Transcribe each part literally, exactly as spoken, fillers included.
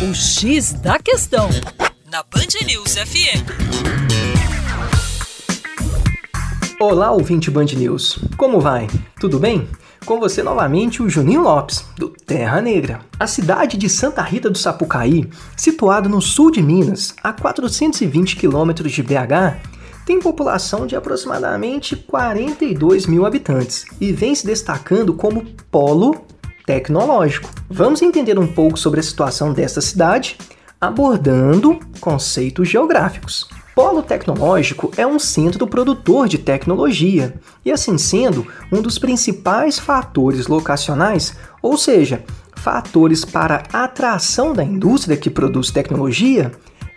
O X da Questão, na Band News F M. Olá, ouvinte Band News. Como vai? Tudo bem? Com você novamente o Juninho Lopes, do Terra Negra. A cidade de Santa Rita do Sapucaí, situada no sul de Minas, a quatrocentos e vinte quilômetros de B H, tem população de aproximadamente quarenta e dois mil habitantes e vem se destacando como polo tecnológico. Vamos entender um pouco sobre a situação desta cidade, abordando conceitos geográficos. Polo tecnológico é um centro produtor de tecnologia e, assim sendo, um dos principais fatores locacionais, ou seja, fatores para a atração da indústria que produz tecnologia,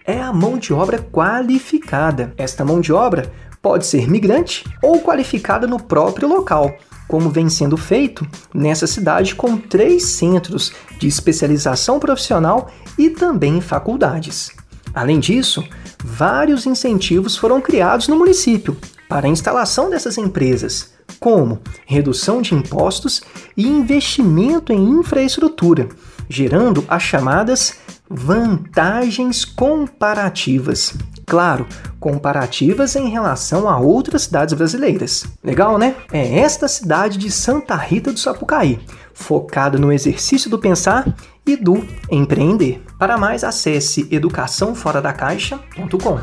é a mão de obra qualificada. Esta mão de obra pode ser migrante ou qualificada no próprio local, como vem sendo feito nessa cidade com três centros de especialização profissional e também faculdades. Além disso, vários incentivos foram criados no município para a instalação dessas empresas, como redução de impostos e investimento em infraestrutura, gerando as chamadas vantagens comparativas. Claro, comparativas em relação a outras cidades brasileiras. Legal, né? É esta cidade de Santa Rita do Sapucaí, focada no exercício do pensar e do empreender. Para mais, acesse educação fora da caixa ponto com.